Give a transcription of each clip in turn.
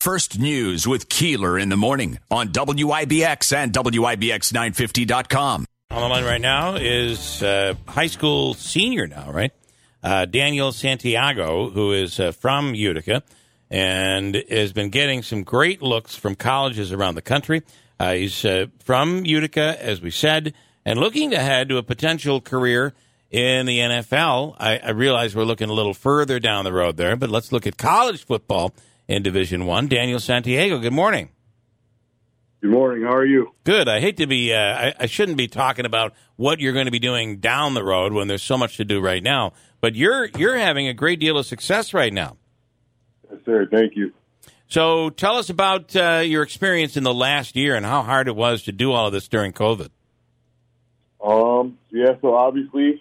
First News with Keeler in the morning on WIBX and WIBX950.com. On the line right now is high school senior now, right? Daniel Santiago, who is from Utica and has been getting some great looks from colleges around the country. He's from Utica, as we said, and looking ahead to a potential career in the NFL. I realize we're looking a little further down the road there, but let's look at college football in Division I. Daniel Santiago, good morning. Good morning. How are you? Good. I hate to be I shouldn't be talking about what you're going to be doing down the road when there's so much to do right now, but you're having a great deal of success right now. Yes, sir. Thank you. So tell us about your experience in the last year and how hard it was to do all of this during COVID. Yeah, so obviously, you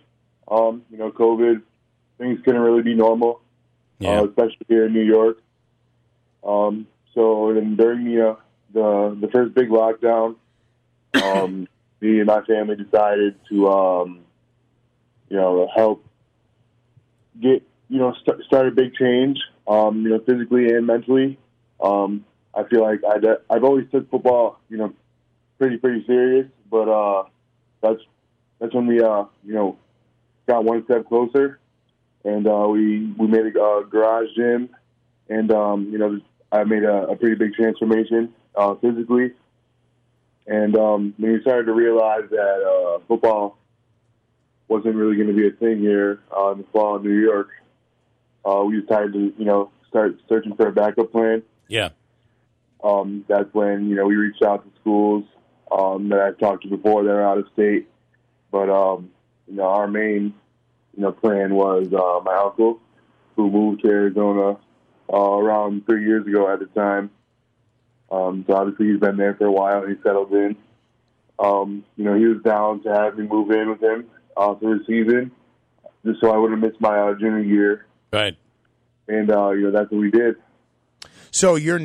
know, COVID, things couldn't really be normal, yeah. Especially here in New York. So and during the first big lockdown, me and my family decided to, you know, help get, you know, start a big change, you know, physically and mentally. I feel like I've always took football, you know, pretty serious, but that's when we, you know, got one step closer, and we made a garage gym, and you know, I made a pretty big transformation physically, and when we started to realize that football wasn't really going to be a thing here in the fall in New York, we decided to, you know, start searching for a backup plan. Yeah, that's when, you know, we reached out to schools that I've talked to before that are out of state, but you know, our main, you know, plan was my uncle, who moved to Arizona around 3 years ago at the time. So obviously he's been there for a while and he settled in. You know, he was down to have me move in with him for the season, just so I wouldn't miss my junior year. Right. And you know, that's what we did. So your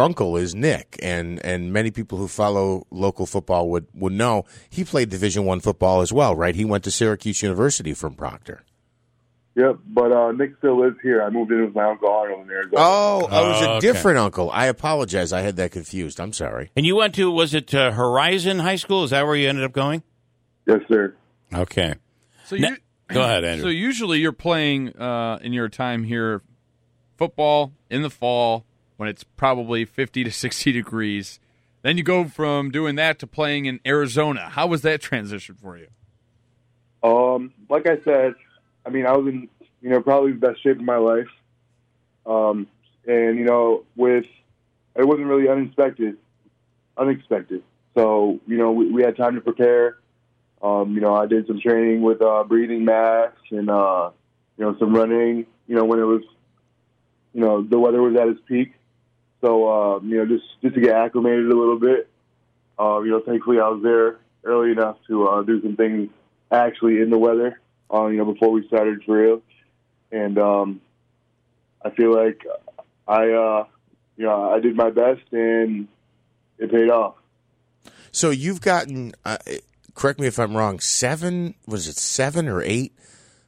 uncle is Nick, and many people who follow local football would know he played Division I football as well, right? He went to Syracuse University from Proctor. Yep, but Nick still lives here. I moved in with my uncle Arnold in Arizona. Oh, it was a different uncle. I apologize. I had that confused. I'm sorry. And you went to, was it Horizon High School? Is that where you ended up going? Yes, sir. Okay. So go ahead, Andrew. So usually you're playing in your time here football in the fall when it's probably 50 to 60 degrees. Then you go from doing that to playing in Arizona. How was that transition for you? Like I said, I mean, I was in, you know, probably the best shape of my life. And, you know, it wasn't really unexpected. So, you know, we had time to prepare. You know, I did some training with breathing masks and, you know, some running, you know, when it was, you know, the weather was at its peak. So, you know, just to get acclimated a little bit. You know, thankfully I was there early enough to do some things actually in the weather. You know, before we started for real. And I feel like you know, I did my best and it paid off. So you've gotten, correct me if I'm wrong, seven or eight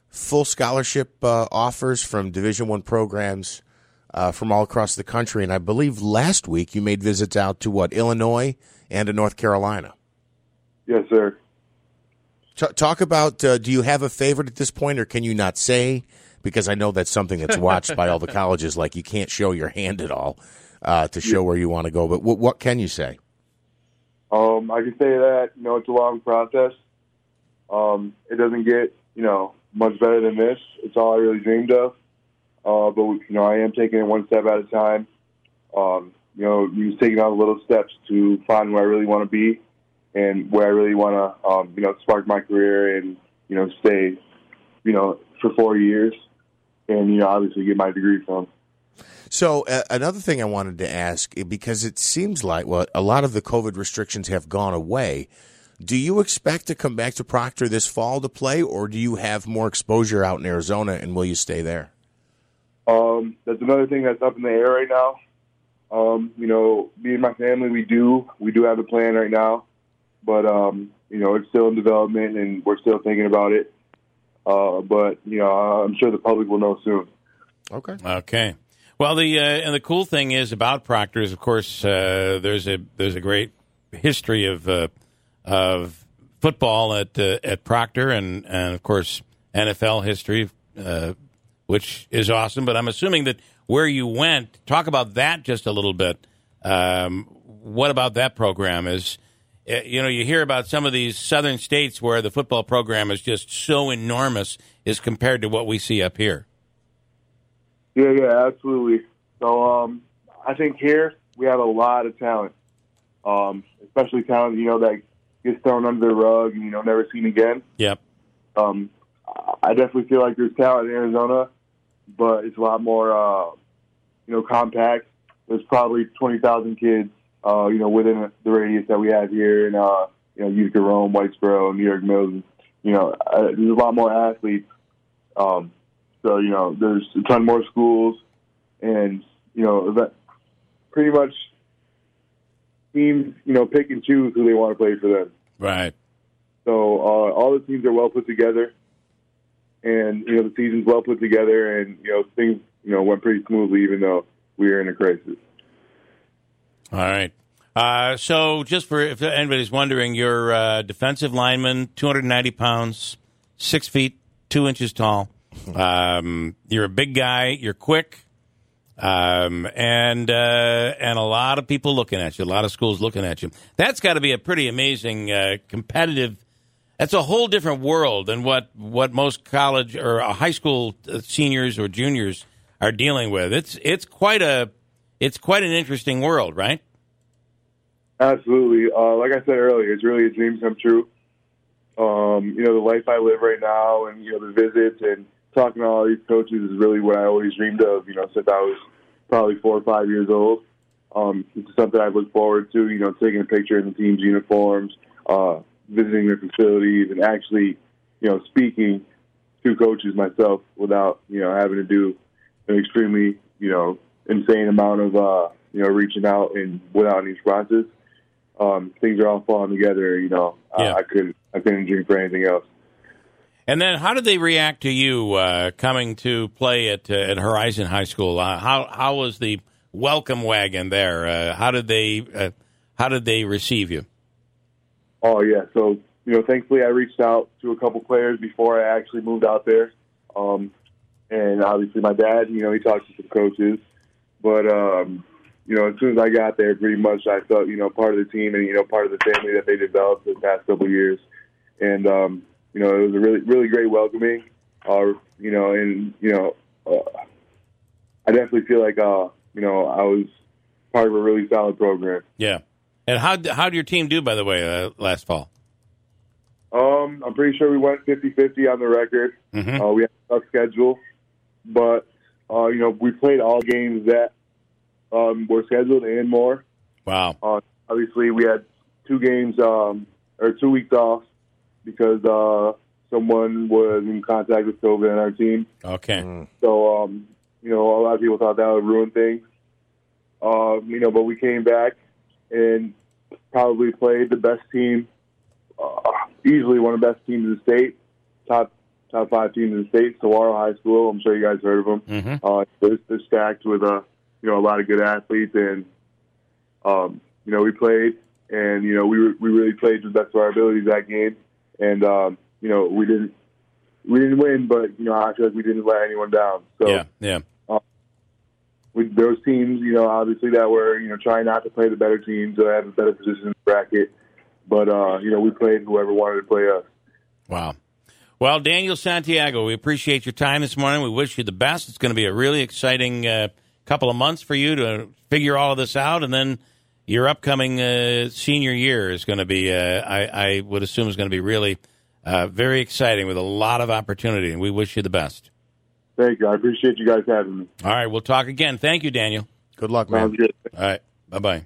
full scholarship offers from Division I programs from all across the country. And I believe last week you made visits out to, Illinois and to North Carolina? Yes, sir. Talk about, do you have a favorite at this point, or can you not say? Because I know that's something that's watched by all the colleges, like you can't show your hand at all to show where you want to go. But what can you say? I can say that, you know, it's a long process. It doesn't get, you know, much better than this. It's all I really dreamed of. But, you know, I am taking it one step at a time. You know, just taking out little steps to find where I really want to be. And where I really want to, you know, spark my career and, you know, stay, you know, for 4 years and, you know, obviously get my degree from. So another thing I wanted to ask, because it seems like, well, a lot of the COVID restrictions have gone away. Do you expect to come back to Proctor this fall to play, or do you have more exposure out in Arizona and will you stay there? That's another thing that's up in the air right now. You know, me and my family, we do have a plan right now. But, you know, it's still in development, and we're still thinking about it. But, you know, I'm sure the public will know soon. Okay. Well, the cool thing is about Proctor is, of course, there's a great history of football at Proctor, and of course NFL history, which is awesome. But I'm assuming that where you went, talk about that just a little bit. What about that program is? You know, you hear about some of these southern states where the football program is just so enormous as compared to what we see up here. Yeah, absolutely. So I think here we have a lot of talent, especially talent, you know, that gets thrown under the rug and, you know, never seen again. Yep. I definitely feel like there's talent in Arizona, but it's a lot more, you know, compact. There's probably 20,000 kids. You know, within the radius that we have here in, you know, Utica, Rome, Whitesboro, New York Mills, you know, there's a lot more athletes. So, you know, there's a ton more schools, and, you know, that pretty much teams, you know, pick and choose who they want to play for them. Right. So all the teams are well put together, and, you know, the season's well put together, and, you know, things, you know, went pretty smoothly even though we were in a crisis. All right. So just for if anybody's wondering, you're a defensive lineman, 290 pounds, 6 feet, 2 inches tall. You're a big guy. You're quick. And a lot of people looking at you, a lot of schools looking at you. That's got to be a pretty amazing competitive. That's a whole different world than what most college or high school seniors or juniors are dealing with. It's quite an interesting world, right? Absolutely. Like I said earlier, it's really a dream come true. You know, the life I live right now and, you know, the visits and talking to all these coaches is really what I always dreamed of, you know, since I was probably 4 or 5 years old. It's something I look forward to, you know, taking a picture in the team's uniforms, visiting their facilities, and actually, you know, speaking to coaches myself without, you know, having to do an extremely, you know, insane amount of, you know, reaching out and without any responses. Things are all falling together, you know. Yeah. I couldn't dream for anything else. And then how did they react to you coming to play at Horizon High School? How was the welcome wagon there? How did they receive you? Oh, yeah. So, you know, thankfully I reached out to a couple players before I actually moved out there. And obviously my dad, you know, he talked to some coaches. But, you know, as soon as I got there, pretty much I felt, you know, part of the team and, you know, part of the family that they developed the past couple of years. And, you know, it was a really, really great welcoming, you know, and, you know, I definitely feel like, you know, I was part of a really solid program. Yeah. And how'd your team do, by the way, last fall? I'm pretty sure we went 50-50 on the record. Mm-hmm. We had a tough schedule, but, you know, we played all games that were scheduled and more. Wow. Obviously, we had 2 games or 2 weeks off because someone was in contact with COVID on our team. Okay. Mm. So, you know, a lot of people thought that would ruin things. You know, but we came back and probably played the best team, easily one of the best teams in the state, top 5 teams in the state, Saguaro High School. I'm sure you guys heard of them. Mm-hmm. They're stacked with you know, a lot of good athletes, and you know, we played, and you know, we really played to the best of our abilities that game, and you know, we didn't win, but you know, I feel like we didn't let anyone down. So yeah. With those teams, you know, obviously that were, you know, trying not to play the better teams or have a better position in the bracket, but you know, we played whoever wanted to play us. Wow. Well, Daniel Santiago, we appreciate your time this morning. We wish you the best. It's going to be a really exciting couple of months for you to figure all of this out, and then your upcoming senior year is going to be, I would assume, is going to be really very exciting with a lot of opportunity, and we wish you the best. Thank you. I appreciate you guys having me. All right, we'll talk again. Thank you, Daniel. Good luck, man. Sounds good. All right, bye-bye.